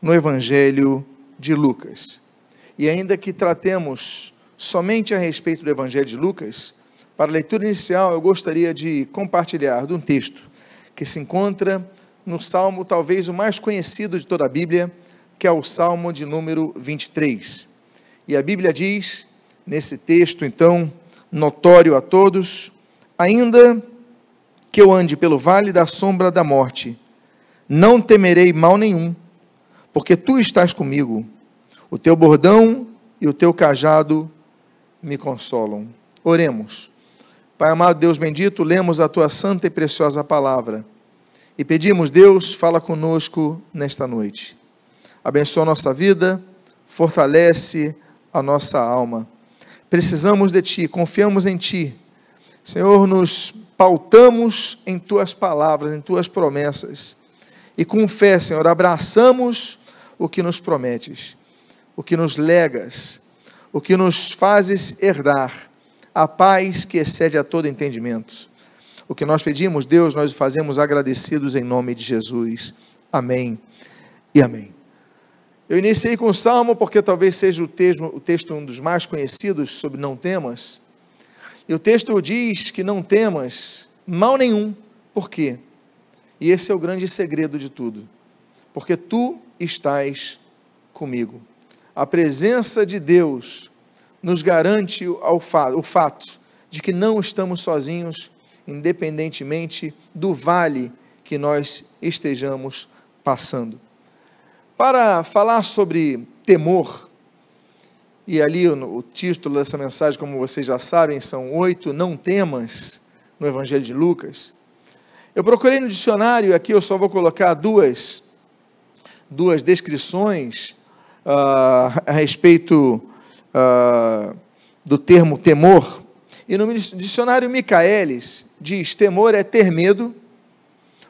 no Evangelho de Lucas. E ainda que tratemos somente a respeito do Evangelho de Lucas, para a leitura inicial eu gostaria de compartilhar de um texto que se encontra no Salmo talvez o mais conhecido de toda a Bíblia, que é o Salmo de número 23. E a Bíblia diz, nesse texto então, notório a todos: ainda que eu ande pelo vale da sombra da morte, não temerei mal nenhum, porque tu estás comigo, o teu bordão e o teu cajado me consolam. Oremos. Pai amado, Deus bendito, lemos a tua santa e preciosa palavra, e pedimos, Deus, fala conosco nesta noite. Abençoa a nossa vida, fortalece a nossa alma. Precisamos de ti, confiamos em ti. Senhor, nos pautamos em tuas palavras, em tuas promessas, e com fé, Senhor, abraçamos o que nos prometes, o que nos legas, o que nos fazes herdar, a paz que excede a todo entendimento. O que nós pedimos, Deus, nós o fazemos agradecidos em nome de Jesus. Amém e amém. Eu iniciei com o Salmo, porque talvez seja o texto um dos mais conhecidos sobre não temas, e o texto diz que não temas mal nenhum. Por quê? E esse é o grande segredo de tudo, porque tu estás comigo. A presença de Deus nos garante o fato de que não estamos sozinhos, independentemente do vale que nós estejamos passando. Para falar sobre temor, e ali o título dessa mensagem, como vocês já sabem, são 8 não temas no Evangelho de Lucas. Eu procurei no dicionário, aqui eu só vou colocar duas descrições a respeito do termo temor. E no dicionário Micaelis diz: temor é ter medo,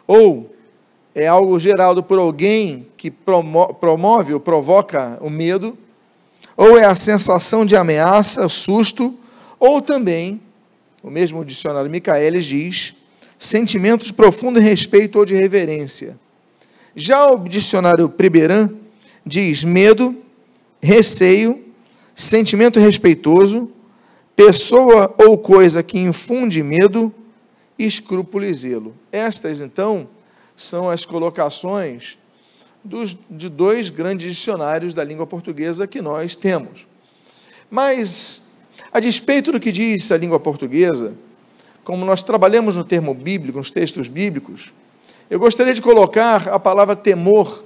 ou é algo gerado por alguém que promove ou provoca o medo, ou é a sensação de ameaça, susto, ou também, o mesmo dicionário Micaelis diz, sentimento de profundo respeito ou de reverência. Já o dicionário Priberan diz: medo, receio, sentimento respeitoso, pessoa ou coisa que infunde medo, escrúpulo e zelo. Estas, então, são as colocações de dois grandes dicionários da língua portuguesa que nós temos. Mas, a despeito do que diz a língua portuguesa, como nós trabalhamos no termo bíblico, nos textos bíblicos, eu gostaria de colocar a palavra temor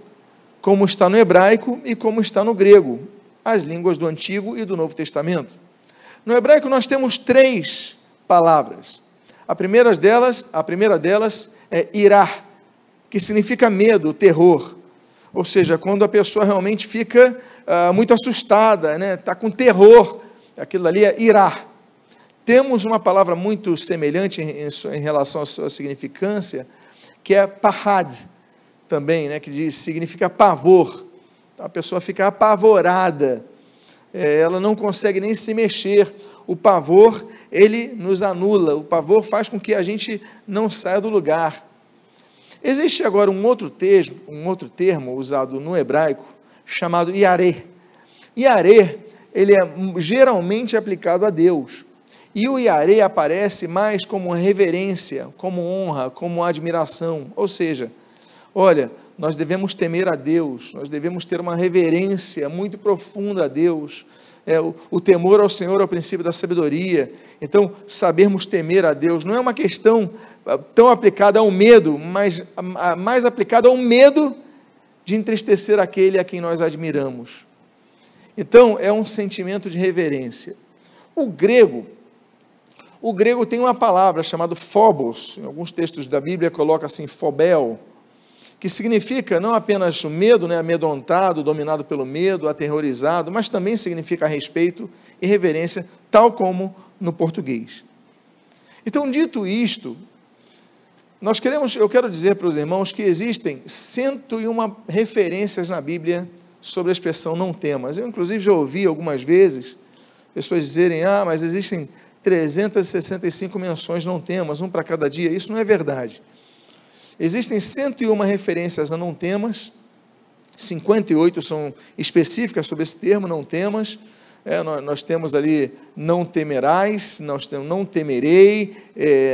como está no hebraico e como está no grego, as línguas do Antigo e do Novo Testamento. No hebraico nós temos 3 palavras. A primeira delas é irá, que significa medo, terror. Ou seja, quando a pessoa realmente fica muito assustada, né? Está com terror, aquilo ali é irá. Temos uma palavra muito semelhante em relação à sua significância, que é pahad, também, né? Que significa pavor. Então, a pessoa fica apavorada. Ela não consegue nem se mexer. O pavor, ele nos anula, o pavor faz com que a gente não saia do lugar. Existe agora um outro termo usado no hebraico, chamado iaré. Iaré, ele é geralmente aplicado a Deus, e o iaré aparece mais como reverência, como honra, como admiração. Ou seja, olha, nós devemos temer a Deus, nós devemos ter uma reverência muito profunda a Deus. O temor ao Senhor é o princípio da sabedoria. Então, sabermos temer a Deus não é uma questão tão aplicada ao medo, mas mais aplicada ao medo de entristecer aquele a quem nós admiramos. Então, é um sentimento de reverência. O grego tem uma palavra chamada phobos. Em alguns textos da Bíblia coloca assim, phobel, que significa não apenas o medo, né, amedrontado, dominado pelo medo, aterrorizado, mas também significa respeito e reverência, tal como no português. Então, dito isto, eu quero dizer para os irmãos que existem 101 referências na Bíblia sobre a expressão não temas. Eu, inclusive, já ouvi algumas vezes pessoas dizerem: ah, mas existem 365 menções não temas, um para cada dia. Isso não é verdade. Existem 101 referências a não temas, 58 são específicas sobre esse termo, não temas. Nós temos ali não temerás, nós temos não temerei,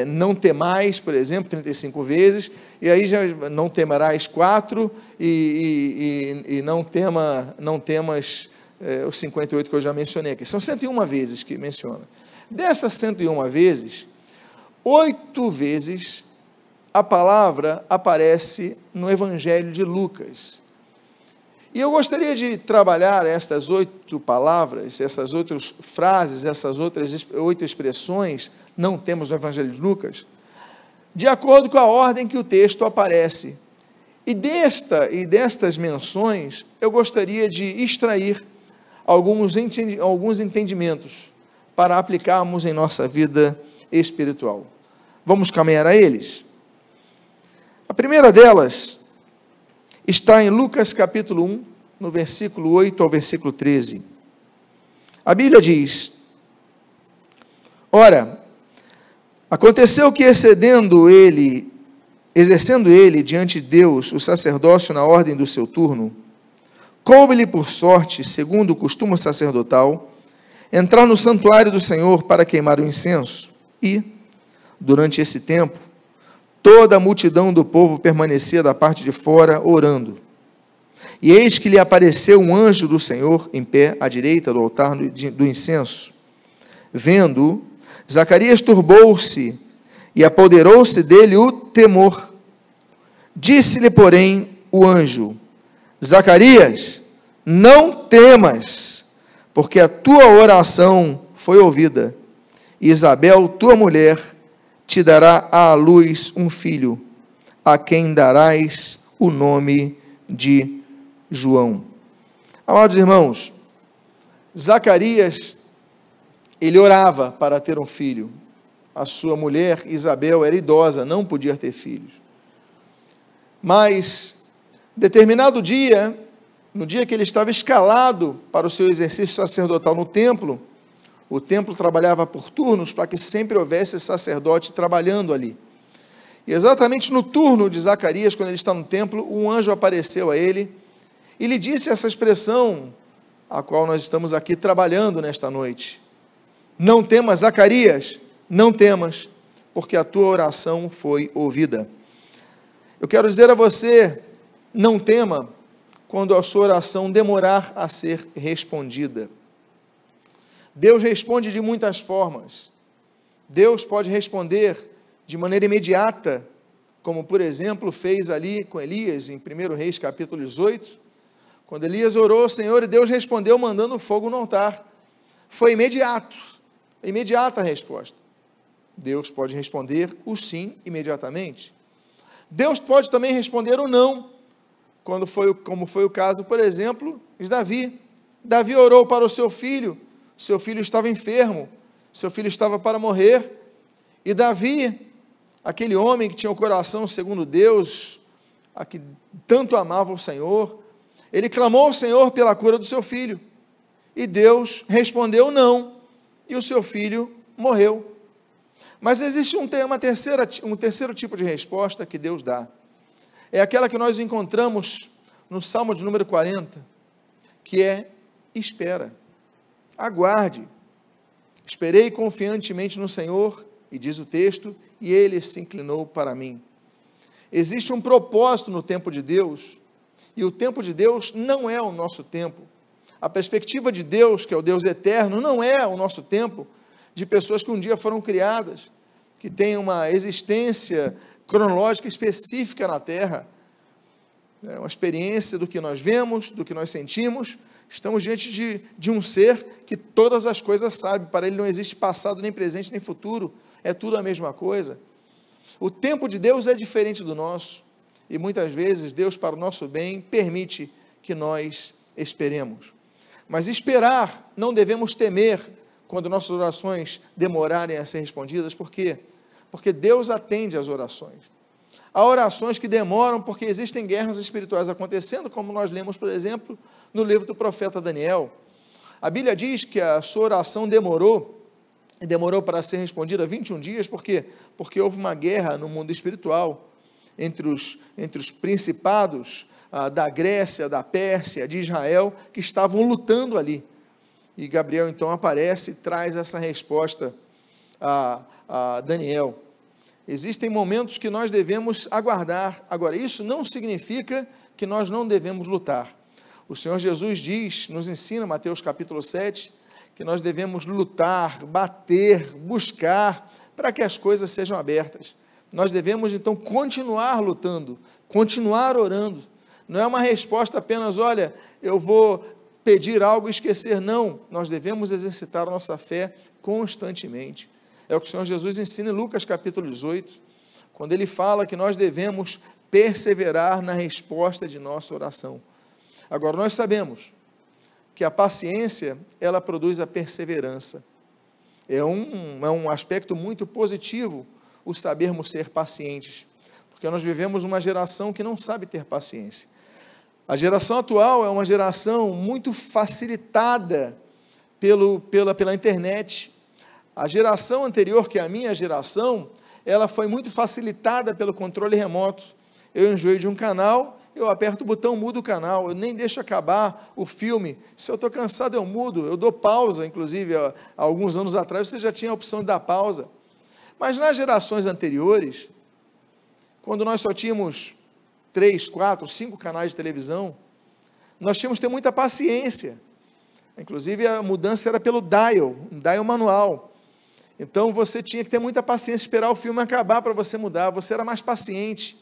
não temais, por exemplo, 35 vezes, e aí já não temerás 4, e não temas os 58 que eu já mencionei aqui, são 101 vezes que menciona. Dessas 101 vezes, 8 vezes a palavra aparece no Evangelho de Lucas. E eu gostaria de trabalhar estas 8 palavras, essas outras frases, essas outras 8 expressões, não temos no Evangelho de Lucas, de acordo com a ordem que o texto aparece. E destas menções, eu gostaria de extrair alguns entendimentos para aplicarmos em nossa vida espiritual. Vamos caminhar a eles? A primeira delas está em Lucas capítulo 1, no versículo 8 ao versículo 13. A Bíblia diz: Ora, aconteceu que exercendo ele diante de Deus o sacerdócio na ordem do seu turno, coube-lhe por sorte, segundo o costume sacerdotal, entrar no santuário do Senhor para queimar o incenso. E, durante esse tempo, toda a multidão do povo permanecia da parte de fora, orando. E eis que lhe apareceu um anjo do Senhor, em pé, à direita do altar do incenso. Vendo-o, Zacarias turbou-se, e apoderou-se dele o temor. Disse-lhe, porém, o anjo: Zacarias, não temas, porque a tua oração foi ouvida. Isabel, tua mulher, te dará à luz um filho, a quem darás o nome de João. Amados irmãos, Zacarias, ele orava para ter um filho. A sua mulher, Isabel, era idosa, não podia ter filhos. Mas, determinado dia, no dia que ele estava escalado para o seu exercício sacerdotal no templo, o templo trabalhava por turnos para que sempre houvesse sacerdote trabalhando ali. E exatamente no turno de Zacarias, quando ele está no templo, um anjo apareceu a ele e lhe disse essa expressão, a qual nós estamos aqui trabalhando nesta noite: Não temas, Zacarias, não temas, porque a tua oração foi ouvida. Eu quero dizer a você, não tema quando a sua oração demorar a ser respondida. Deus responde de muitas formas. Deus pode responder de maneira imediata, como por exemplo fez ali com Elias, em 1 Reis capítulo 18, quando Elias orou ao Senhor e Deus respondeu mandando fogo no altar. Foi imediata a resposta. Deus pode responder o sim imediatamente. Deus pode também responder o não, como foi o caso, por exemplo, de Davi. Davi orou para o seu filho estava enfermo, seu filho estava para morrer, e Davi, aquele homem que tinha o coração segundo Deus, a que tanto amava o Senhor, ele clamou ao Senhor pela cura do seu filho, e Deus respondeu não, e o seu filho morreu. Mas existe um terceiro tipo de resposta que Deus dá, é aquela que nós encontramos no Salmo de número 40, que é: espera, aguarde, esperei confiantemente no Senhor, e diz o texto, e Ele se inclinou para mim. Existe um propósito no tempo de Deus, e o tempo de Deus não é o nosso tempo. A perspectiva de Deus, que é o Deus eterno, não é o nosso tempo, de pessoas que um dia foram criadas, que têm uma existência cronológica específica na Terra, é uma experiência do que nós vemos, do que nós sentimos. Estamos diante de um ser que todas as coisas sabe, para ele não existe passado, nem presente, nem futuro, é tudo a mesma coisa. O tempo de Deus é diferente do nosso, e muitas vezes Deus, para o nosso bem, permite que nós esperemos. Mas esperar, não devemos temer quando nossas orações demorarem a ser respondidas. Por quê? Porque Deus atende às orações. Há orações que demoram porque existem guerras espirituais acontecendo, como nós lemos, por exemplo, no livro do profeta Daniel. A Bíblia diz que a sua oração demorou para ser respondida 21 dias, por quê? Porque houve uma guerra no mundo espiritual, entre os principados, da Grécia, da Pérsia, de Israel, que estavam lutando ali. E Gabriel então aparece e traz essa resposta a Daniel. Existem momentos que nós devemos aguardar. Agora, isso não significa que nós não devemos lutar. O Senhor Jesus diz, nos ensina, Mateus capítulo 7, que nós devemos lutar, bater, buscar, para que as coisas sejam abertas. Nós devemos, então, continuar lutando, continuar orando. Não é uma resposta apenas, olha, eu vou pedir algo e esquecer, não. Nós devemos exercitar a nossa fé constantemente. É o que o Senhor Jesus ensina em Lucas capítulo 18, quando ele fala que nós devemos perseverar na resposta de nossa oração. Agora, nós sabemos que a paciência, ela produz a perseverança. É um aspecto muito positivo o sabermos ser pacientes, porque nós vivemos uma geração que não sabe ter paciência. A geração atual é uma geração muito facilitada pela internet. A geração anterior, que é a minha geração, ela foi muito facilitada pelo controle remoto. Eu enjoei de um canal, eu aperto o botão, mudo o canal, eu nem deixo acabar o filme. Se eu estou cansado, eu mudo, eu dou pausa. Inclusive, há alguns anos atrás, você já tinha a opção de dar pausa. Mas nas gerações anteriores, quando nós só tínhamos 3, 4, 5 canais de televisão, nós tínhamos que ter muita paciência. Inclusive, a mudança era pelo dial, um dial manual. Então, você tinha que ter muita paciência, esperar o filme acabar para você mudar, você era mais paciente,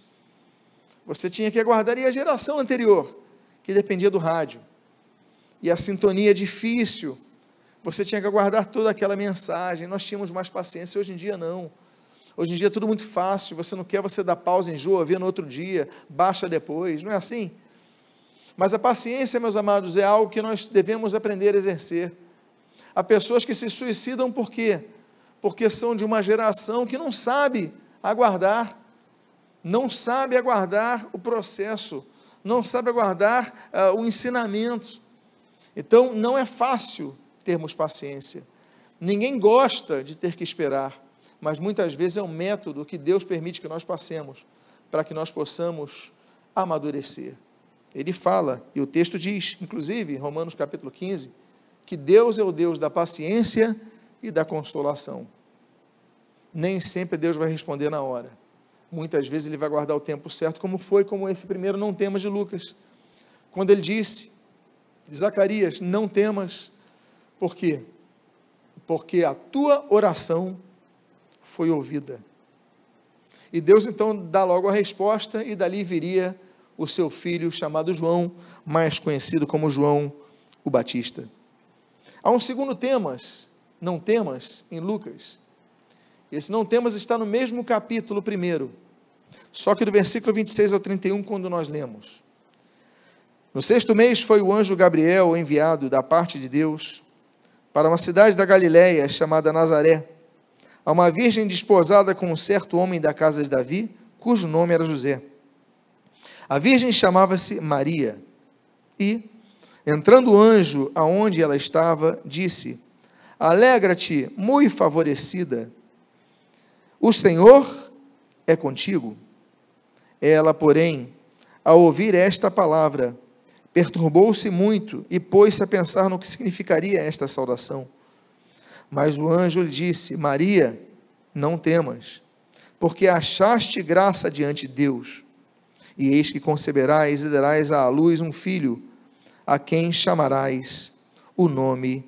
você tinha que aguardar. E a geração anterior, que dependia do rádio, e a sintonia difícil, você tinha que aguardar toda aquela mensagem, nós tínhamos mais paciência. Hoje em dia não, hoje em dia é tudo muito fácil, você não quer, você dá pausa, enjoa, vê no outro dia, baixa depois, não é assim? Mas a paciência, meus amados, é algo que nós devemos aprender a exercer. Há pessoas que se suicidam por quê? Porque são de uma geração que não sabe aguardar, não sabe aguardar o processo, não sabe aguardar o ensinamento. Então, não é fácil termos paciência. Ninguém gosta de ter que esperar, mas muitas vezes é um método que Deus permite que nós passemos, para que nós possamos amadurecer. Ele fala, e o texto diz, inclusive, Romanos capítulo 15, que Deus é o Deus da paciência e da consolação. Nem sempre Deus vai responder na hora, muitas vezes Ele vai guardar o tempo certo, como foi, como esse primeiro não temas de Lucas, quando Ele disse, Zacarias, não temas, por quê? Porque a tua oração foi ouvida. E Deus então dá logo a resposta, e dali viria o seu filho chamado João, mais conhecido como João o Batista. Há um segundo temas, não temas, em Lucas. Esse não temas está no mesmo capítulo primeiro, só que do versículo 26 ao 31, quando nós lemos. No 6º mês foi o anjo Gabriel enviado da parte de Deus para uma cidade da Galiléia chamada Nazaré, a uma virgem desposada com um certo homem da casa de Davi, cujo nome era José. A virgem chamava-se Maria, e, entrando o anjo aonde ela estava, disse: Alegra-te, muito favorecida, o Senhor é contigo. Ela, porém, ao ouvir esta palavra, perturbou-se muito e pôs-se a pensar no que significaria esta saudação. Mas o anjo lhe disse: Maria, não temas, porque achaste graça diante de Deus, e eis que conceberás e darás à luz um filho, a quem chamarás o nome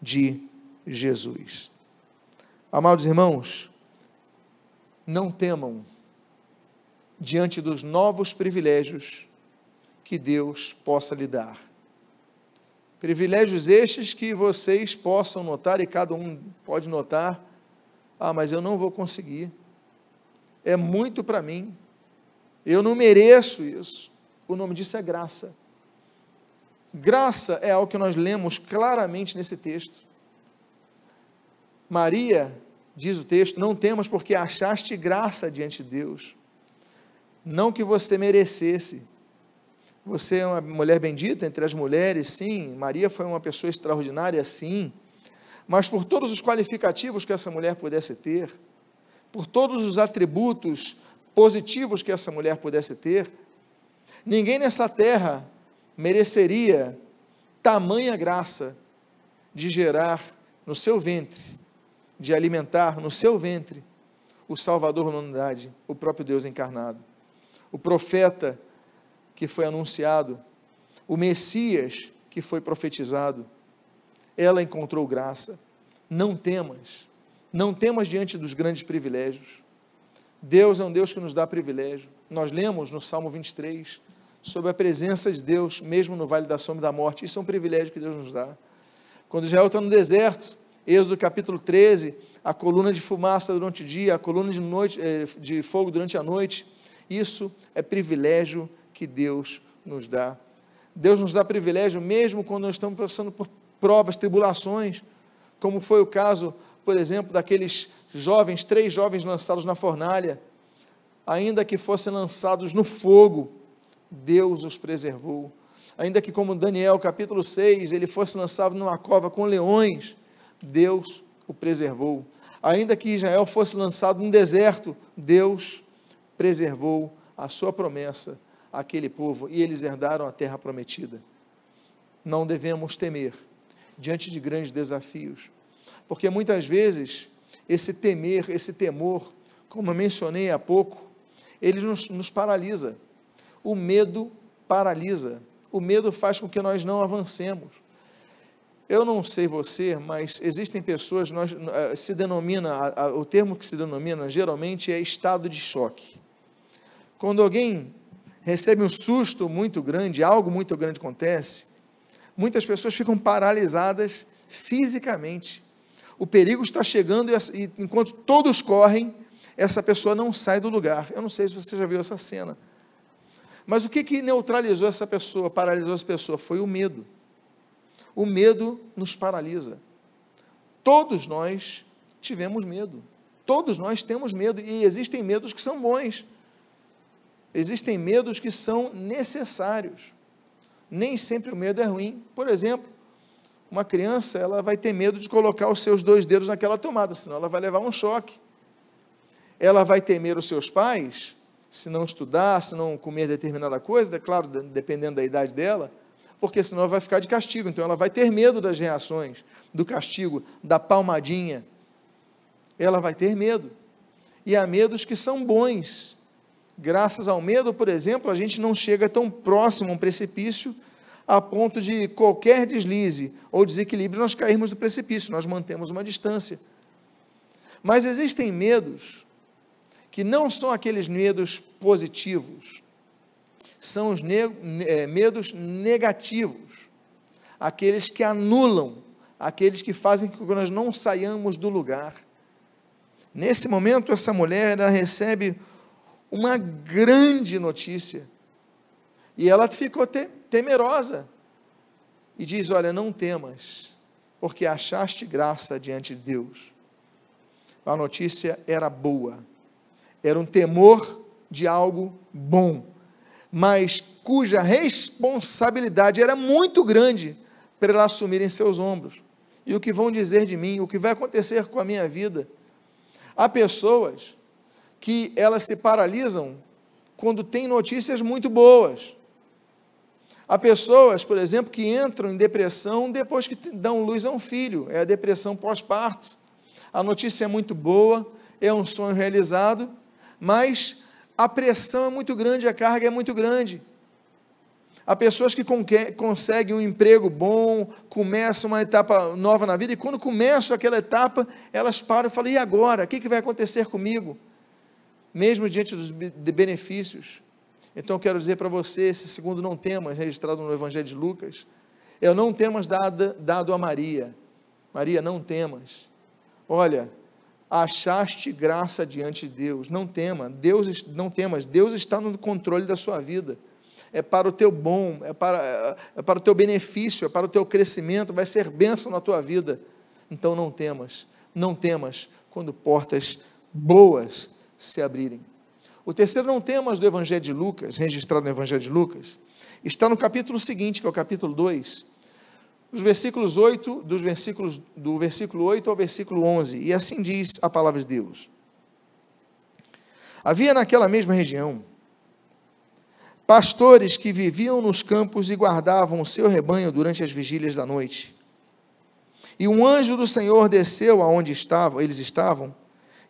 de Jesus. Amados irmãos, não temam diante dos novos privilégios que Deus possa lhe dar. Privilégios estes que vocês possam notar, e cada um pode notar: ah, mas eu não vou conseguir, é muito para mim, eu não mereço isso. O nome disso é graça. Graça é algo que nós lemos claramente nesse texto. Maria, diz o texto, não temas porque achaste graça diante de Deus, não que você merecesse. Você é uma mulher bendita entre as mulheres, sim. Maria foi uma pessoa extraordinária, sim, mas por todos os qualificativos que essa mulher pudesse ter, por todos os atributos positivos que essa mulher pudesse ter, Ninguém nessa terra mereceria tamanha graça de gerar no seu ventre, de alimentar no seu ventre o Salvador da humanidade, o próprio Deus encarnado, o profeta que foi anunciado, o Messias que foi profetizado. Ela encontrou graça. Não temas, não temas diante dos grandes privilégios. Deus é um Deus que nos dá privilégio. Nós lemos no Salmo 23, sobre a presença de Deus, mesmo no vale da sombra e da morte. Isso é um privilégio que Deus nos dá. Quando Israel está no deserto, Êxodo capítulo 13, a coluna de fumaça durante o dia, a coluna de fogo durante a noite, isso é privilégio que Deus nos dá. Deus nos dá privilégio mesmo quando nós estamos passando por provas, tribulações, como foi o caso, por exemplo, daqueles jovens, 3 jovens lançados na fornalha. Ainda que fossem lançados no fogo, Deus os preservou. Ainda que, como Daniel capítulo 6, ele fosse lançado numa cova com leões, Deus o preservou. Ainda que Israel fosse lançado num deserto, Deus preservou a sua promessa àquele povo, e eles herdaram a terra prometida. Não devemos temer diante de grandes desafios, porque muitas vezes esse temor, como eu mencionei há pouco, ele nos paralisa. O medo paralisa, o medo faz com que nós não avancemos. Eu não sei você, mas existem pessoas, o termo que se denomina geralmente é estado de choque. Quando alguém recebe um susto muito grande, algo muito grande acontece, muitas pessoas ficam paralisadas fisicamente. O perigo está chegando e enquanto todos correm, essa pessoa não sai do lugar. Eu não sei se você já viu essa cena. Mas o que neutralizou essa pessoa, paralisou essa pessoa? Foi o medo. O medo nos paralisa. Todos nós tivemos medo. Todos nós temos medo. E existem medos que são bons. Existem medos que são necessários. Nem sempre o medo é ruim. Por exemplo, uma criança, ela vai ter medo de colocar os seus 2 dedos naquela tomada, senão ela vai levar um choque. Ela vai temer os seus pais, se não estudar, se não comer determinada coisa, é claro, dependendo da idade dela, porque senão ela vai ficar de castigo, então ela vai ter medo das reações, do castigo, da palmadinha, ela vai ter medo, e há medos que são bons. Graças ao medo, por exemplo, a gente não chega tão próximo a um precipício, a ponto de qualquer deslize ou desequilíbrio, nós cairmos do precipício, nós mantemos uma distância. Mas existem medos, que não são aqueles medos positivos, são os medos negativos, aqueles que anulam, aqueles que fazem com que nós não saiamos do lugar. Nesse momento, essa mulher, ela recebe uma grande notícia, e ela ficou temerosa, e diz: olha, não temas, porque achaste graça diante de Deus. A notícia era boa, era um temor de algo bom, mas cuja responsabilidade era muito grande para ela assumir em seus ombros. E o que vão dizer de mim, o que vai acontecer com a minha vida? Há pessoas que elas se paralisam quando têm notícias muito boas. Há pessoas, por exemplo, que entram em depressão depois que dão luz a um filho, é a depressão pós-parto. A notícia é muito boa, é um sonho realizado, mas a pressão é muito grande, a carga é muito grande. Há pessoas que conseguem um emprego bom, começam uma etapa nova na vida, e quando começam aquela etapa, elas param e falam: e agora? O que vai acontecer comigo? Mesmo diante dos benefícios. Então eu quero dizer para você, esse segundo não temas, registrado no Evangelho de Lucas, é o não temas dado a Maria. Maria, não temas. Olha, achaste graça diante de Deus, não tema, Deus, não temas, Deus está no controle da sua vida, é para o teu bom, é para o teu benefício, é para o teu crescimento, vai ser bênção na tua vida, então não temas, não temas, quando portas boas se abrirem. O terceiro não temas do Evangelho de Lucas, registrado no Evangelho de Lucas, está no capítulo seguinte, que é o capítulo 2, os versículos 8, do versículo 8 ao versículo 11, e assim diz a palavra de Deus: havia naquela mesma região, pastores que viviam nos campos e guardavam o seu rebanho durante as vigílias da noite. E um anjo do Senhor desceu aonde eles estavam,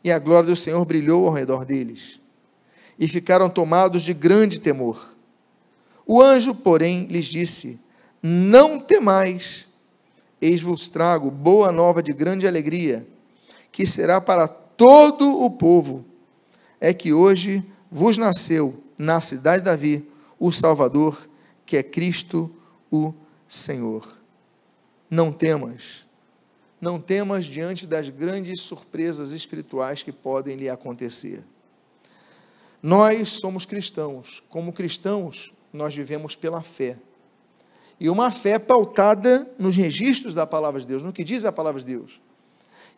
e a glória do Senhor brilhou ao redor deles, e ficaram tomados de grande temor. O anjo, porém, lhes disse: não temais, eis vos trago boa nova de grande alegria, que será para todo o povo. É que hoje vos nasceu, na cidade de Davi, o Salvador, que é Cristo o Senhor. Não temas. Não temas diante das grandes surpresas espirituais que podem lhe acontecer. Nós somos cristãos. Como cristãos, nós vivemos pela fé. E uma fé pautada nos registros da palavra de Deus, no que diz a palavra de Deus.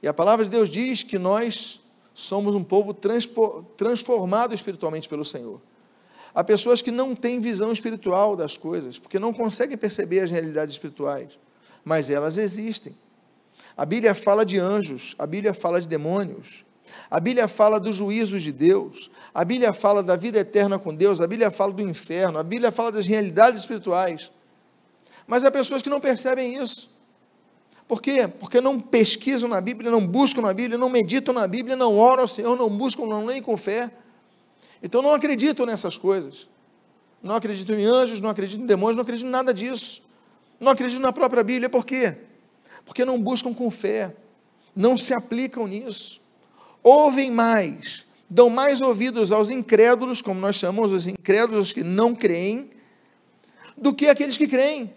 E a palavra de Deus diz que nós somos um povo transformado espiritualmente pelo Senhor. Há pessoas que não têm visão espiritual das coisas, porque não conseguem perceber as realidades espirituais, mas elas existem. A Bíblia fala de anjos, a Bíblia fala de demônios, a Bíblia fala dos juízos de Deus, a Bíblia fala da vida eterna com Deus, a Bíblia fala do inferno, a Bíblia fala das realidades espirituais, mas há pessoas que não percebem isso. Por quê? Porque não pesquisam na Bíblia, não buscam na Bíblia, não meditam na Bíblia, não oram ao Senhor, não buscam, não leem com fé, então não acreditam nessas coisas, não acreditam em anjos, não acreditam em demônios, não acreditam em nada disso, não acreditam na própria Bíblia. Por quê? Porque não buscam com fé, não se aplicam nisso, ouvem mais, dão mais ouvidos aos incrédulos, como nós chamamos os incrédulos, os que não creem, do que aqueles que creem.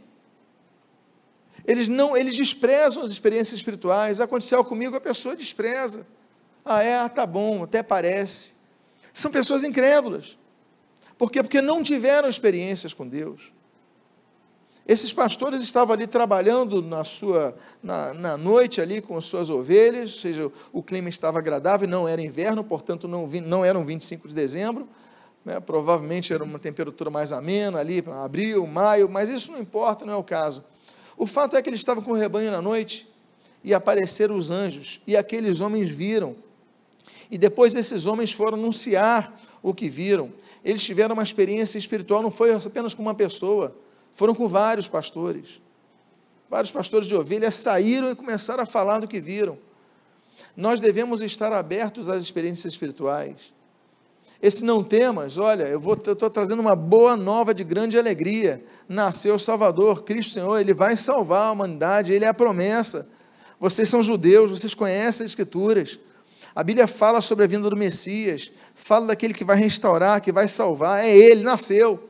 Eles desprezam as experiências espirituais. Aconteceu comigo, a pessoa despreza. Tá bom, até parece. São pessoas incrédulas. Por quê? Porque não tiveram experiências com Deus. Esses pastores estavam ali trabalhando na noite ali com as suas ovelhas, ou seja, o clima estava agradável, não era inverno, portanto não eram 25 de dezembro, né? Provavelmente era uma temperatura mais amena ali, para abril, maio, mas isso não importa, não é o caso. O fato é que eles estavam com o rebanho na noite, e apareceram os anjos, e aqueles homens viram, e depois esses homens foram anunciar o que viram. Eles tiveram uma experiência espiritual, não foi apenas com uma pessoa, foram com vários pastores de ovelhas saíram e começaram a falar do que viram. Nós devemos estar abertos às experiências espirituais. Esse não temas, olha, eu estou trazendo uma boa nova de grande alegria, nasceu o Salvador, Cristo Senhor, Ele vai salvar a humanidade, Ele é a promessa, vocês são judeus, vocês conhecem as Escrituras, a Bíblia fala sobre a vinda do Messias, fala daquele que vai restaurar, que vai salvar, é Ele, nasceu,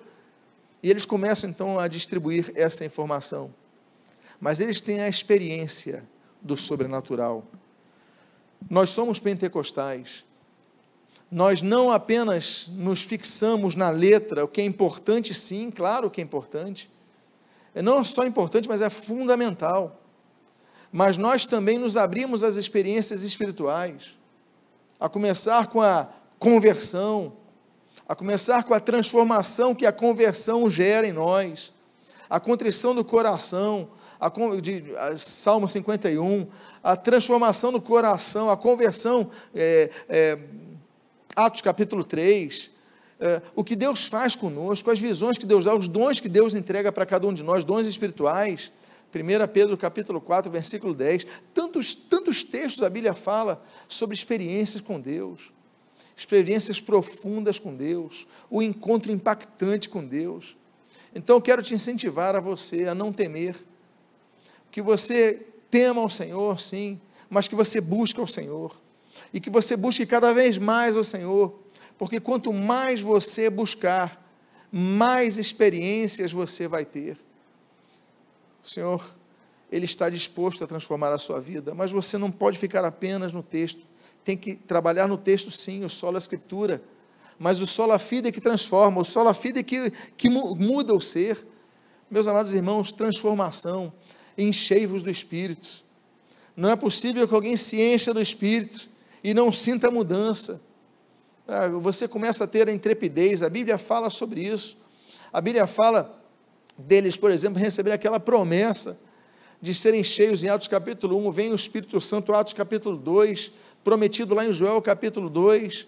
e eles começam então a distribuir essa informação, mas eles têm a experiência do sobrenatural. Nós somos pentecostais. Nós não apenas nos fixamos na letra, o que é importante sim, claro que é importante, não é só importante, mas é fundamental, mas nós também nos abrimos às experiências espirituais, a começar com a conversão, a começar com a transformação que a conversão gera em nós, a contrição do coração, Salmo 51, a transformação do coração, a conversão, Atos capítulo 3, o que Deus faz conosco, as visões que Deus dá, os dons que Deus entrega para cada um de nós, dons espirituais, 1 Pedro capítulo 4, versículo 10, tantos textos a Bíblia fala sobre experiências com Deus, experiências profundas com Deus, o encontro impactante com Deus. Então eu quero te incentivar a você a não temer, que você tema ao Senhor sim, mas que você busque ao Senhor, e que você busque cada vez mais ao Senhor, porque quanto mais você buscar, mais experiências você vai ter. O Senhor, Ele está disposto a transformar a sua vida, mas você não pode ficar apenas no texto, tem que trabalhar no texto sim, o solo a escritura, mas o solo a fide que transforma, o solo a fide que muda o ser. Meus amados irmãos, transformação, enchei-vos do Espírito. Não é possível que alguém se encha do Espírito e não sinta mudança. Você começa a ter a intrepidez, a Bíblia fala sobre isso, a Bíblia fala deles, por exemplo, receber aquela promessa de serem cheios em Atos capítulo 1, vem o Espírito Santo, Atos capítulo 2, prometido lá em Joel capítulo 2,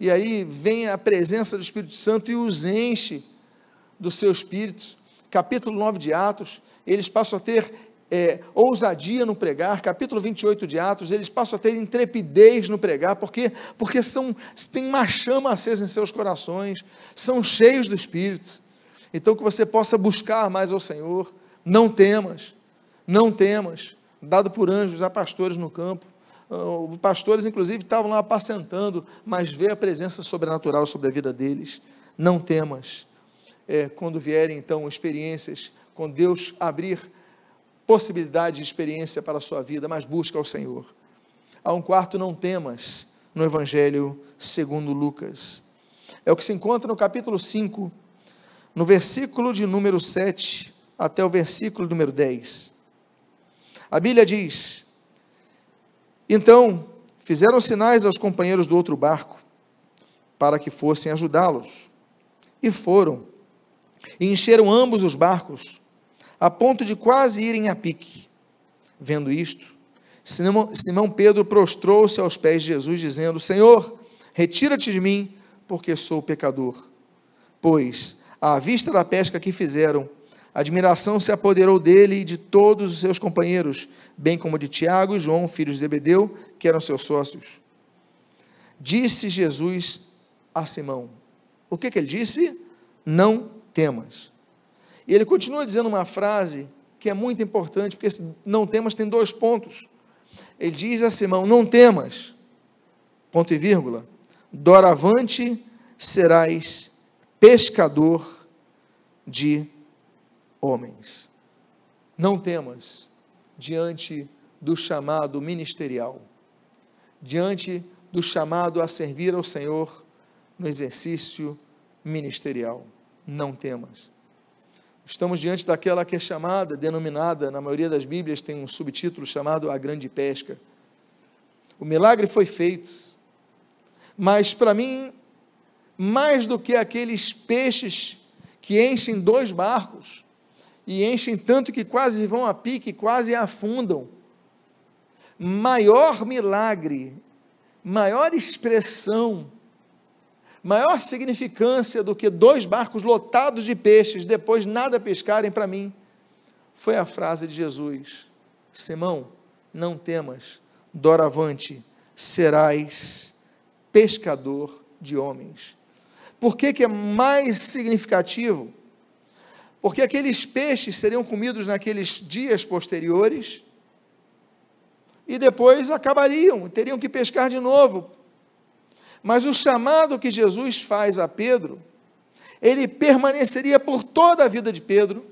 e aí vem a presença do Espírito Santo e os enche, do seu espírito. Capítulo 9 de Atos, eles passam a ter ousadia no pregar. Capítulo 28 de Atos, eles passam a ter intrepidez no pregar, porque tem uma chama acesa em seus corações, são cheios do Espírito. Então que você possa buscar mais ao Senhor, não temas, dado por anjos a pastores no campo. Pastores, inclusive, estavam lá apacentando, mas vê a presença sobrenatural sobre a vida deles. Não temas. Quando vierem, então, experiências, com Deus abrir possibilidade de experiência para a sua vida, mas busca ao Senhor. Há um quarto não temas no Evangelho segundo Lucas. É o que se encontra no capítulo 5, no versículo de número 7 até o versículo número 10. A Bíblia diz: então fizeram sinais aos companheiros do outro barco, para que fossem ajudá-los, e foram, e encheram ambos os barcos, a ponto de quase irem a pique. Vendo isto, Simão Pedro prostrou-se aos pés de Jesus, dizendo: Senhor, retira-te de mim, porque sou pecador. Pois, à vista da pesca que fizeram, a admiração se apoderou dele e de todos os seus companheiros, bem como de Tiago e João, filhos de Zebedeu, que eram seus sócios. Disse Jesus a Simão, o que ele disse? Não temas. E ele continua dizendo uma frase que é muito importante, porque esse não temas tem dois pontos. Ele diz a Simão, não temas, ponto e vírgula, doravante serás pescador de homens. Não temas diante do chamado ministerial, diante do chamado a servir ao Senhor no exercício ministerial. Não temas. Estamos diante daquela que é chamada, denominada, na maioria das Bíblias tem um subtítulo chamado A Grande Pesca. O milagre foi feito, mas para mim, mais do que aqueles peixes que enchem dois barcos, e enchem tanto que quase vão a pique, quase afundam. Maior milagre, maior expressão, maior significância do que dois barcos lotados de peixes, depois nada pescarem para mim, foi a frase de Jesus, Simão, não temas, doravante, serás pescador de homens. Por que é mais significativo? Porque aqueles peixes seriam comidos naqueles dias posteriores, e depois acabariam, teriam que pescar de novo, mas o chamado que Jesus faz a Pedro, ele permaneceria por toda a vida de Pedro,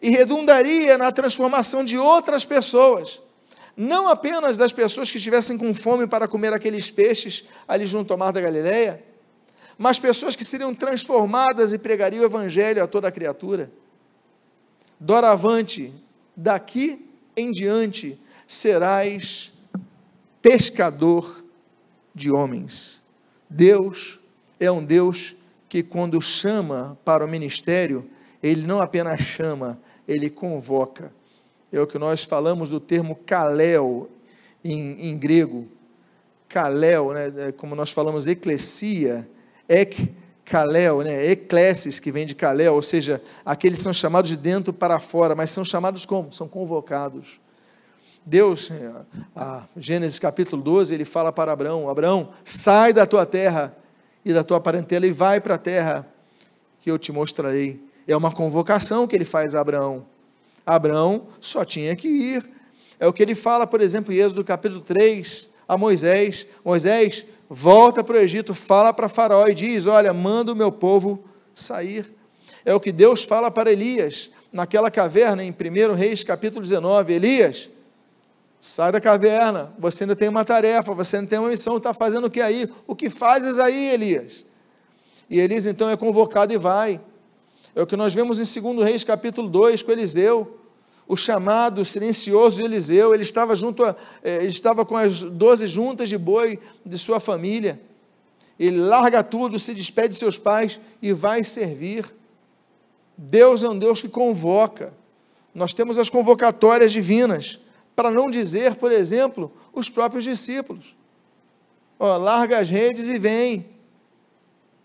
e redundaria na transformação de outras pessoas, não apenas das pessoas que estivessem com fome para comer aqueles peixes, ali junto ao mar da Galiléia, mas pessoas que seriam transformadas e pregariam o Evangelho a toda a criatura. Doravante, daqui em diante, serás pescador de homens. Deus é um Deus que quando chama para o ministério, Ele não apenas chama, Ele convoca. É o que nós falamos do termo kaleo, em grego, kaleo, né? Como nós falamos, eclesia, kaleo, né? Eclesis, que vem de kaleo, ou seja, aqueles são chamados de dentro para fora, mas são chamados como? São convocados. Deus, a Gênesis capítulo 12, ele fala para Abrão, Abrão, sai da tua terra e da tua parentela e vai para a terra que eu te mostrarei. É uma convocação que ele faz a Abrão. Abrão só tinha que ir. É o que ele fala, por exemplo, em Êxodo capítulo 3, a Moisés, Moisés, volta para o Egito, fala para Faraó e diz, olha, manda o meu povo sair. É o que Deus fala para Elias, naquela caverna, em 1 Reis capítulo 19, Elias, sai da caverna, você ainda tem uma tarefa, você ainda tem uma missão, está fazendo o que aí? O que fazes aí, Elias? E Elias então é convocado e vai. É o que nós vemos em 2 Reis capítulo 2 com Eliseu, o chamado silencioso de Eliseu, ele estava com as 12 juntas de boi de sua família, ele larga tudo, se despede de seus pais e vai servir. Deus é um Deus que convoca. Nós temos as convocatórias divinas, para não dizer, por exemplo, os próprios discípulos, larga as redes e vem,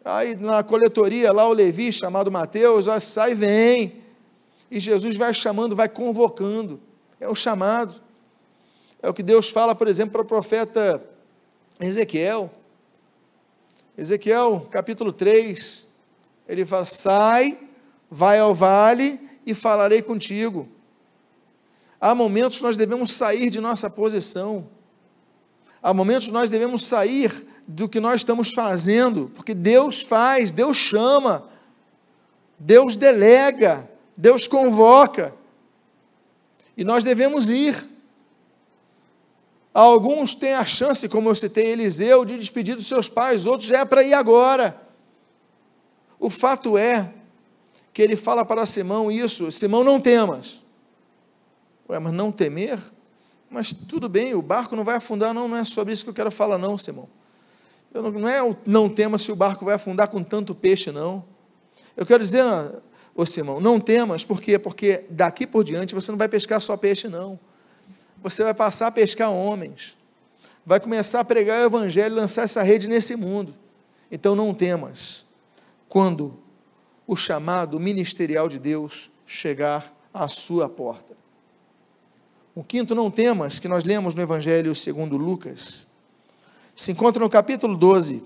Aí na coletoria lá o Levi, chamado Mateus, ó, sai e vem, e Jesus vai chamando, vai convocando, é o chamado, é o que Deus fala, por exemplo, para o profeta Ezequiel, capítulo 3, ele fala, sai, vai ao vale e falarei contigo. Há momentos que nós devemos sair de nossa posição, há momentos que nós devemos sair do que nós estamos fazendo, porque Deus faz, Deus chama, Deus delega, Deus convoca, e nós devemos ir. Alguns têm a chance, como eu citei Eliseu, de despedir dos seus pais, outros já é para ir agora. O fato é que ele fala para Simão isso, Simão, não temas. Ué, mas não temer? Mas tudo bem, o barco não vai afundar, não, não é sobre isso que eu quero falar não, Simão. Eu não, não é o não temas se o barco vai afundar com tanto peixe, não. Eu quero dizer, ô Simão, não temas, por quê? Porque daqui por diante você não vai pescar só peixe, não. Você vai passar a pescar homens, vai começar a pregar o evangelho, lançar essa rede nesse mundo. Então não temas, quando o chamado ministerial de Deus chegar à sua porta. O quinto não temas, que nós lemos no evangelho segundo Lucas, se encontra no capítulo 12,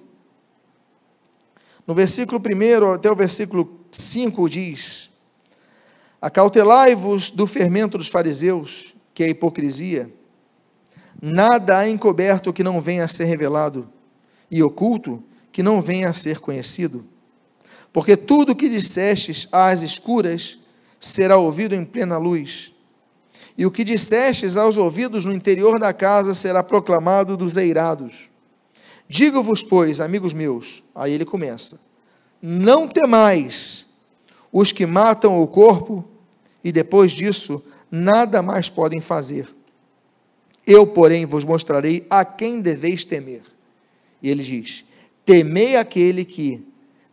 no versículo 1 até o versículo 5 diz, acautelai-vos do fermento dos fariseus, que é a hipocrisia, nada há encoberto que não venha a ser revelado, e oculto que não venha a ser conhecido, porque tudo o que dissestes às escuras, será ouvido em plena luz, e o que dissestes aos ouvidos no interior da casa, será proclamado dos eirados. Digo-vos, pois, amigos meus, aí ele começa, não temais os que matam o corpo, e depois disso, nada mais podem fazer. Eu, porém, vos mostrarei a quem deveis temer. E ele diz, temei aquele que,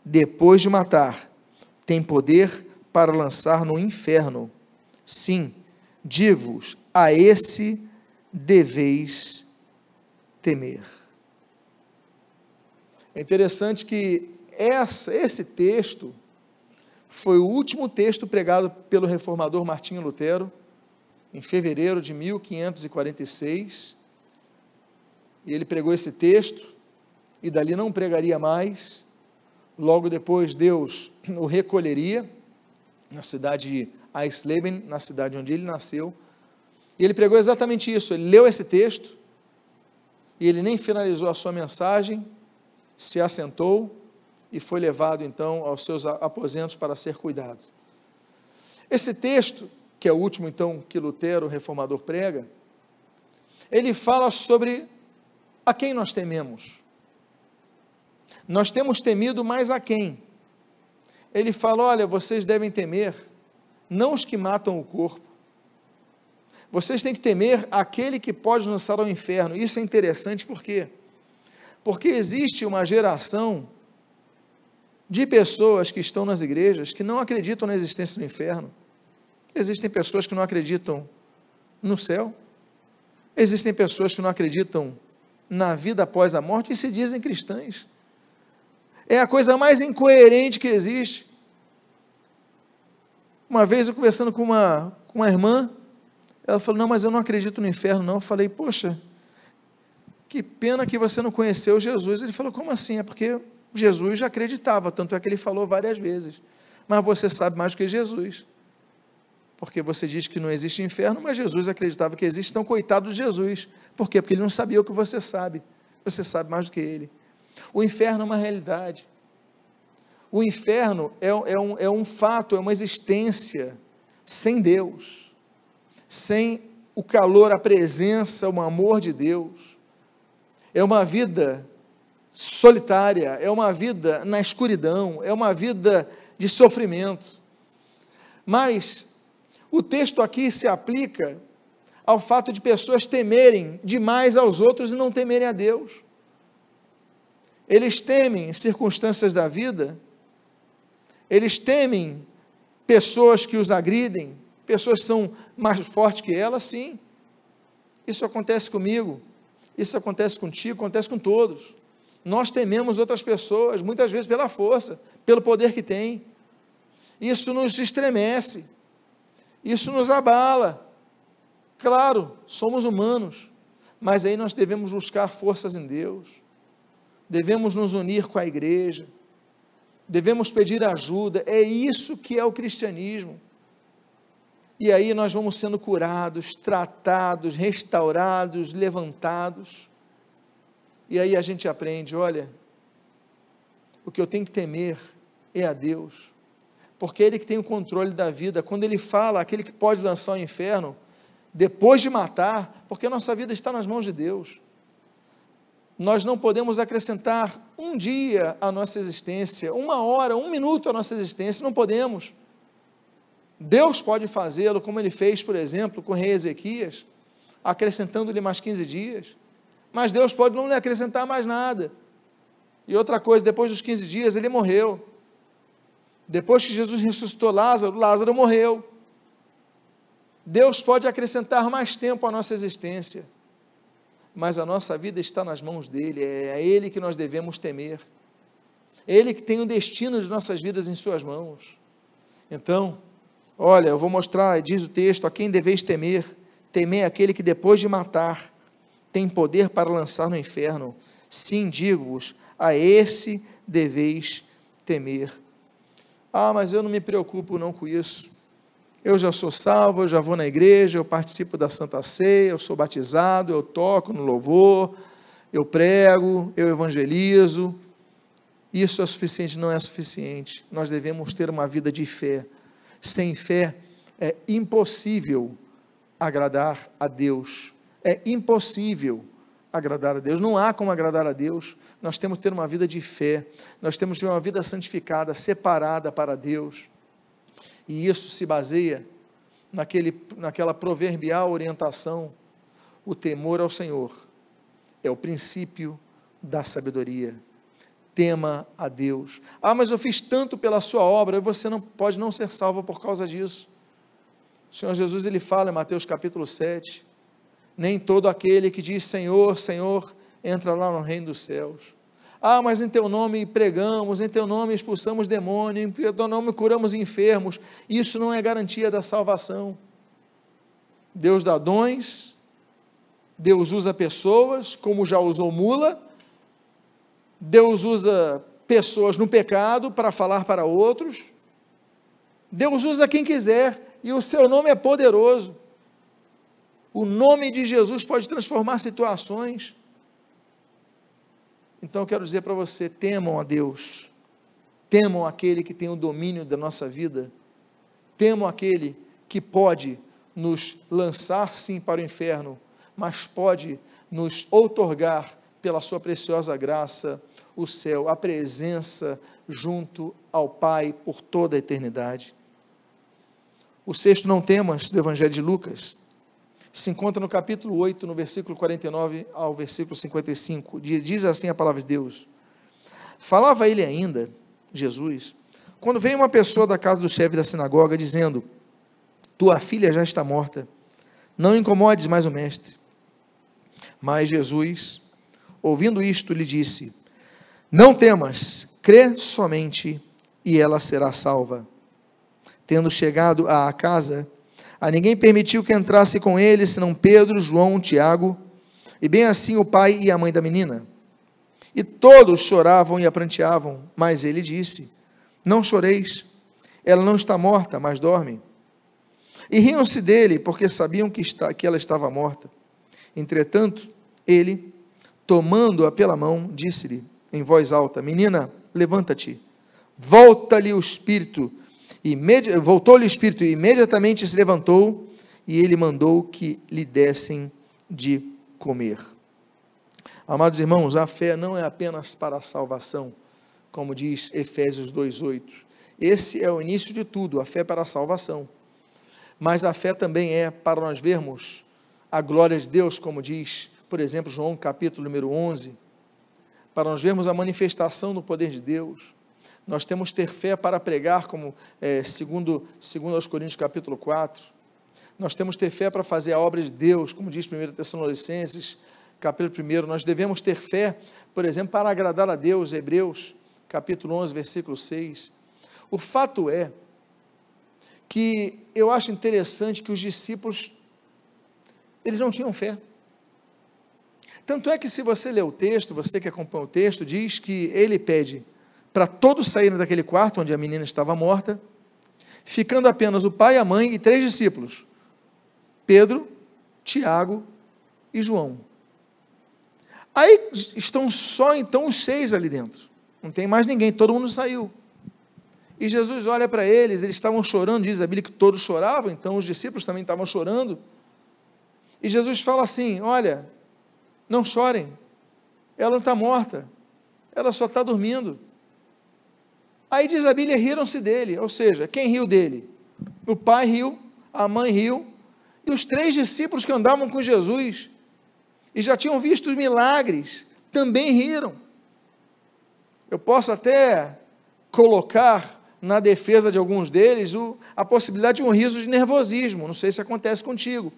depois de matar, tem poder para lançar no inferno. Sim, digo-vos, a esse deveis temer. É interessante que esse texto foi o último texto pregado pelo reformador Martinho Lutero, em fevereiro de 1546, e ele pregou esse texto, e dali não pregaria mais. Logo depois Deus o recolheria, na cidade de Eisleben, na cidade onde ele nasceu, e ele pregou exatamente isso, ele leu esse texto, e ele nem finalizou a sua mensagem, se assentou, e foi levado então aos seus aposentos para ser cuidado. Esse texto, que é o último então que Lutero, o reformador, prega, ele fala sobre a quem nós tememos. Nós temos temido, mas a quem? Ele fala, olha, vocês devem temer, não os que matam o corpo, vocês têm que temer aquele que pode lançar ao inferno. Isso é interessante, por quê? Porque existe uma geração de pessoas que estão nas igrejas, que não acreditam na existência do inferno. Existem pessoas que não acreditam no céu, existem pessoas que não acreditam na vida após a morte, e se dizem cristãs. É a coisa mais incoerente que existe. Uma vez eu conversando com uma irmã, ela falou, não, mas eu não acredito no inferno não. Eu falei, poxa, que pena que você não conheceu Jesus. Ele falou, como assim? É porque Jesus já acreditava, tanto é que ele falou várias vezes, mas você sabe mais do que Jesus, porque você diz que não existe inferno, mas Jesus acreditava que existe, então coitado de Jesus. Por quê? Porque ele não sabia o que você sabe mais do que ele. O inferno é uma realidade, o inferno é um fato, é uma existência sem Deus, sem o calor, a presença, o amor de Deus, é uma vida solitária, é uma vida na escuridão, é uma vida de sofrimento. Mas o texto aqui se aplica ao fato de pessoas temerem demais aos outros e não temerem a Deus. Eles temem circunstâncias da vida, eles temem pessoas que os agridem, pessoas que são mais fortes que elas, sim. Isso acontece comigo, isso acontece contigo, acontece com todos. Nós tememos outras pessoas, muitas vezes pela força, pelo poder que tem. Isso nos estremece, isso nos abala. Claro, somos humanos, mas aí nós devemos buscar forças em Deus, devemos nos unir com a igreja, devemos pedir ajuda. É isso que é o cristianismo. E aí nós vamos sendo curados, tratados, restaurados, levantados. E aí a gente aprende, olha, o que eu tenho que temer é a Deus, porque é Ele que tem o controle da vida. Quando Ele fala, aquele que pode lançar o inferno, depois de matar, porque a nossa vida está nas mãos de Deus. Nós não podemos acrescentar um dia à nossa existência, uma hora, um minuto à nossa existência, não podemos. Deus pode fazê-lo, como Ele fez, por exemplo, com o rei Ezequias, acrescentando-lhe mais 15 dias, mas Deus pode não lhe acrescentar mais nada. E outra coisa, depois dos 15 dias, ele morreu. Depois que Jesus ressuscitou Lázaro, Lázaro morreu. Deus pode acrescentar mais tempo à nossa existência, mas a nossa vida está nas mãos dEle, é a Ele que nós devemos temer, é Ele que tem o destino de nossas vidas em suas mãos. Então, olha, eu vou mostrar, diz o texto, a quem deveis temer, temei aquele que depois de matar, tem poder para lançar no inferno. Sim, digo-vos, a esse deveis temer. Ah, mas eu não me preocupo não com isso, eu já sou salvo, eu já vou na igreja, eu participo da Santa Ceia, eu sou batizado, eu toco no louvor, eu prego, eu evangelizo, isso é suficiente? Não é suficiente. Nós devemos ter uma vida de fé. Sem fé é impossível agradar a Deus, é impossível agradar a Deus, não há como agradar a Deus. Nós temos que ter uma vida de fé, nós temos que ter uma vida santificada, separada para Deus, e isso se baseia naquela proverbial orientação: o temor ao Senhor é o princípio da sabedoria. Tema a Deus. Ah, mas eu fiz tanto pela sua obra, e você não pode não ser salvo por causa disso. O Senhor Jesus, ele fala em Mateus capítulo 7, nem todo aquele que diz Senhor, Senhor, entra lá no reino dos céus. Ah, mas em teu nome pregamos, em teu nome expulsamos demônio, em teu nome curamos enfermos. Isso não é garantia da salvação. Deus dá dons, Deus usa pessoas, como já usou mula, Deus usa pessoas no pecado para falar para outros, Deus usa quem quiser, e o seu nome é poderoso. O nome de Jesus pode transformar situações. Então eu quero dizer para você, temam a Deus, temam aquele que tem o domínio da nossa vida, temam aquele que pode nos lançar sim para o inferno, mas pode nos outorgar pela sua preciosa graça o céu, a presença junto ao Pai por toda a eternidade. O sexto não temas do Evangelho de Lucas se encontra no capítulo 8, no versículo 49 ao versículo 55, diz assim a palavra de Deus: falava ele ainda, Jesus, quando veio uma pessoa da casa do chefe da sinagoga, dizendo, tua filha já está morta, não incomodes mais o mestre. Mas Jesus, ouvindo isto, lhe disse, não temas, crê somente, e ela será salva. Tendo chegado à casa, a ninguém permitiu que entrasse com ele, senão Pedro, João, Tiago, e bem assim o pai e a mãe da menina. E todos choravam e a pranteavam, mas ele disse, não choreis, ela não está morta, mas dorme. E riam-se dele, porque sabiam que ela estava morta. Entretanto, ele, tomando-a pela mão, disse-lhe, em voz alta, menina, levanta-te, volta-lhe o espírito. Voltou-lhe o espírito, e imediatamente se levantou, e ele mandou que lhe dessem de comer. Amados irmãos, a fé não é apenas para a salvação, como diz Efésios 2,8, esse é o início de tudo, a fé para a salvação, mas a fé também é para nós vermos a glória de Deus, como diz, por exemplo, João capítulo número 11, para nós vermos a manifestação do poder de Deus. Nós temos que ter fé para pregar, como segundo aos Coríntios capítulo 4, nós temos que ter fé para fazer a obra de Deus, como diz 1 Tessalonicenses capítulo 1, nós devemos ter fé, por exemplo, para agradar a Deus, Hebreus, capítulo 11, versículo 6, o fato é, que eu acho interessante que os discípulos, eles não tinham fé, tanto é que se você lê o texto, você que acompanha o texto, diz que ele pede para todos saírem daquele quarto, onde a menina estava morta, ficando apenas o pai, a mãe e 3 discípulos, Pedro, Tiago e João, aí estão só então os 6 ali dentro, não tem mais ninguém, todo mundo saiu, e Jesus olha para eles, eles estavam chorando, diz a Bíblia que todos choravam, então os discípulos também estavam chorando, e Jesus fala assim, olha, não chorem, ela não está morta, ela só está dormindo, aí diz a Bíblia, riram-se dele, ou seja, quem riu dele? O pai riu, a mãe riu, e os 3 discípulos que andavam com Jesus, e já tinham visto os milagres, também riram, eu posso até colocar na defesa de alguns deles a possibilidade de um riso de nervosismo, não sei se acontece contigo,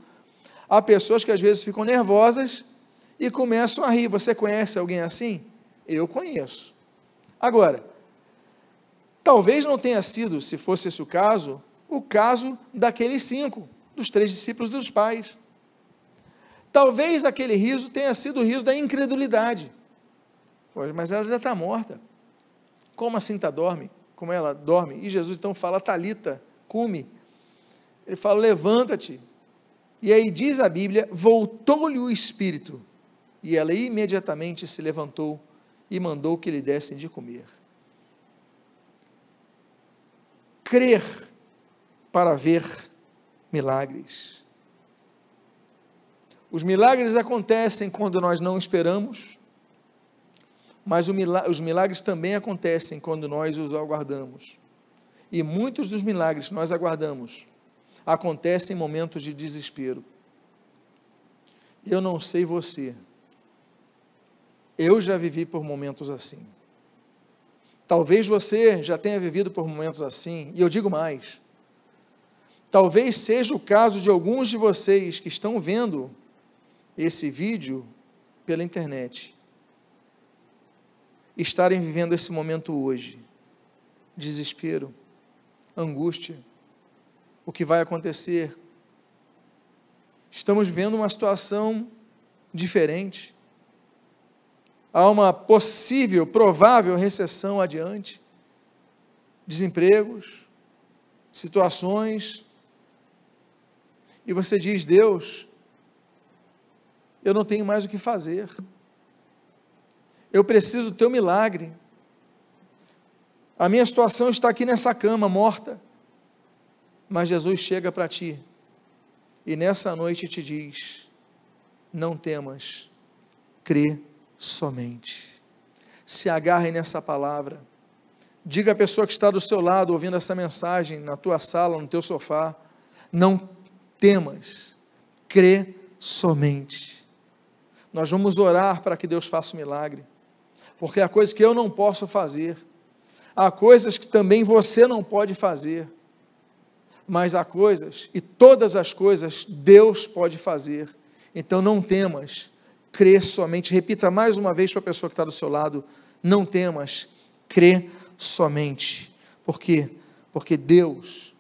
há pessoas que às vezes ficam nervosas e começam a rir, você conhece alguém assim? Eu conheço, agora, talvez não tenha sido, se fosse esse o caso daqueles 5, dos 3 discípulos dos pais, talvez aquele riso tenha sido o riso da incredulidade, mas ela já está morta, como assim como ela dorme, e Jesus então fala, Talita, cume, ele fala, levanta-te, e aí diz a Bíblia, voltou-lhe o espírito, e ela imediatamente se levantou, e mandou que lhe dessem de comer, crer para ver milagres, os milagres acontecem quando nós não esperamos, mas os milagres também acontecem quando nós os aguardamos, e muitos dos milagres que nós aguardamos, acontecem em momentos de desespero, eu não sei você, eu já vivi por momentos assim, talvez você já tenha vivido por momentos assim, e eu digo mais, talvez seja o caso de alguns de vocês, que estão vendo esse vídeo pela internet, estarem vivendo esse momento hoje, desespero, angústia, o que vai acontecer, estamos vivendo uma situação diferente, há uma possível, provável recessão adiante, desempregos, situações, e você diz, Deus, eu não tenho mais o que fazer, eu preciso do teu milagre, a minha situação está aqui nessa cama, morta, mas Jesus chega para ti, e nessa noite te diz, não temas, crê somente, se agarre nessa palavra, diga à pessoa que está do seu lado, ouvindo essa mensagem, na tua sala, no teu sofá, não temas, crê somente, nós vamos orar para que Deus faça o milagre, porque há coisas que eu não posso fazer, há coisas que também você não pode fazer, mas há coisas, e todas as coisas, Deus pode fazer, então não temas, crê somente, repita mais uma vez para a pessoa que está do seu lado, não temas, crê somente, por quê? Porque Deus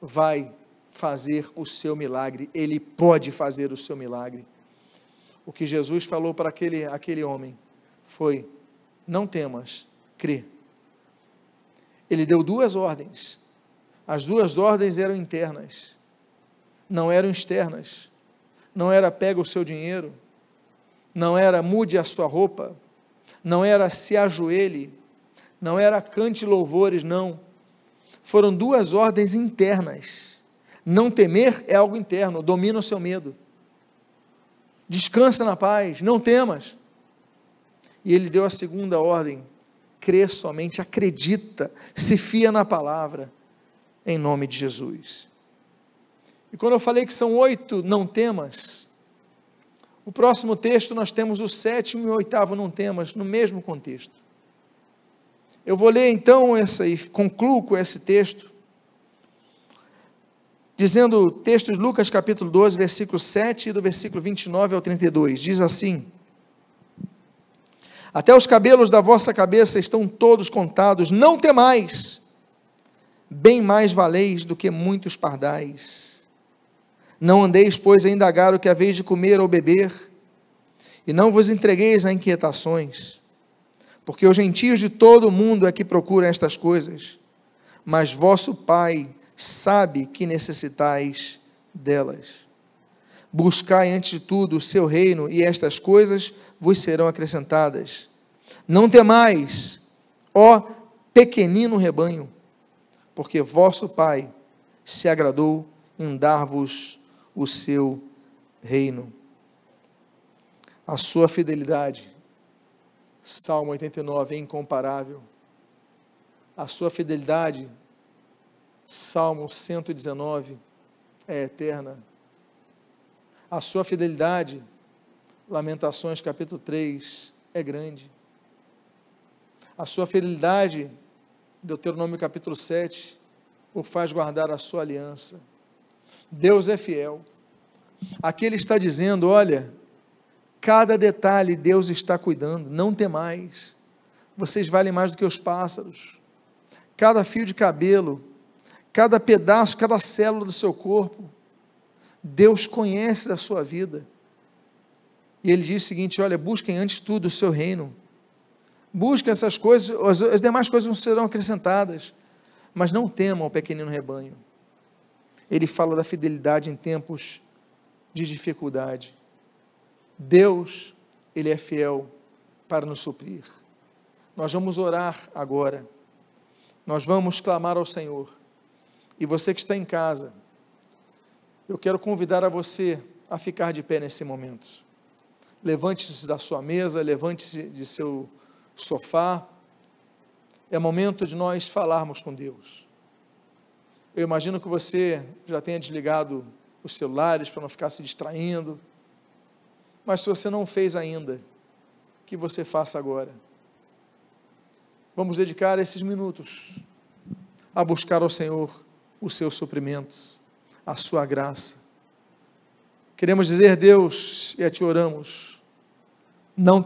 vai fazer o seu milagre, Ele pode fazer o seu milagre, o que Jesus falou para aquele homem, foi, não temas, crê, ele deu 2 ordens, as 2 ordens eram internas, não eram externas, não era pega o seu dinheiro, não era mude a sua roupa, não era se ajoelhe, não era cante louvores, não, foram 2 ordens internas, não temer é algo interno, domina o seu medo, descansa na paz, não temas, e ele deu a 2ª ordem, crê somente, acredita, se fia na palavra, em nome de Jesus, e quando eu falei que são 8 não temas, o próximo texto nós temos o 7º e 8º não temas, no mesmo contexto, eu vou ler então essa, e concluo com esse texto, dizendo o texto de Lucas capítulo 12, versículo 7, e do versículo 29 ao 32, diz assim, Até os cabelos da vossa cabeça estão todos contados. Não temais, bem mais valeis do que muitos pardais. Não andeis, pois, a indagar o que haveis de comer ou beber, e não vos entregueis a inquietações, porque os gentios de todo o mundo é que procuram estas coisas, mas vosso Pai sabe que necessitais delas. Buscai antes de tudo o seu reino, e estas coisas vos serão acrescentadas. Não temais, ó pequenino rebanho, porque vosso Pai se agradou em dar-vos o seu reino. A sua fidelidade, Salmo 89, é incomparável. A sua fidelidade, Salmo 119, é eterna. A sua fidelidade, Lamentações capítulo 3, é grande. A sua fidelidade, Deuteronômio capítulo 7, o faz guardar a sua aliança. Deus é fiel. Aqui ele está dizendo, olha, cada detalhe Deus está cuidando, não temais, vocês valem mais do que os pássaros. Cada fio de cabelo, cada pedaço, cada célula do seu corpo, Deus conhece a sua vida. E ele diz o seguinte, olha, busquem antes de tudo o seu reino, busquem essas coisas, as demais coisas não serão acrescentadas, mas não temam o pequenino rebanho. Ele fala da fidelidade em tempos de dificuldade. Deus, ele é fiel para nos suprir. Nós vamos orar agora, nós vamos clamar ao Senhor, e você que está em casa, eu quero convidar a você a ficar de pé nesse momento. Levante-se da sua mesa, levante-se de seu sofá. É momento de nós falarmos com Deus. Eu imagino que você já tenha desligado os celulares para não ficar se distraindo. Mas se você não fez ainda, que você faça agora. Vamos dedicar esses minutos a buscar ao Senhor o seu suprimento, a sua graça. Queremos dizer, Deus, e a Ti oramos, não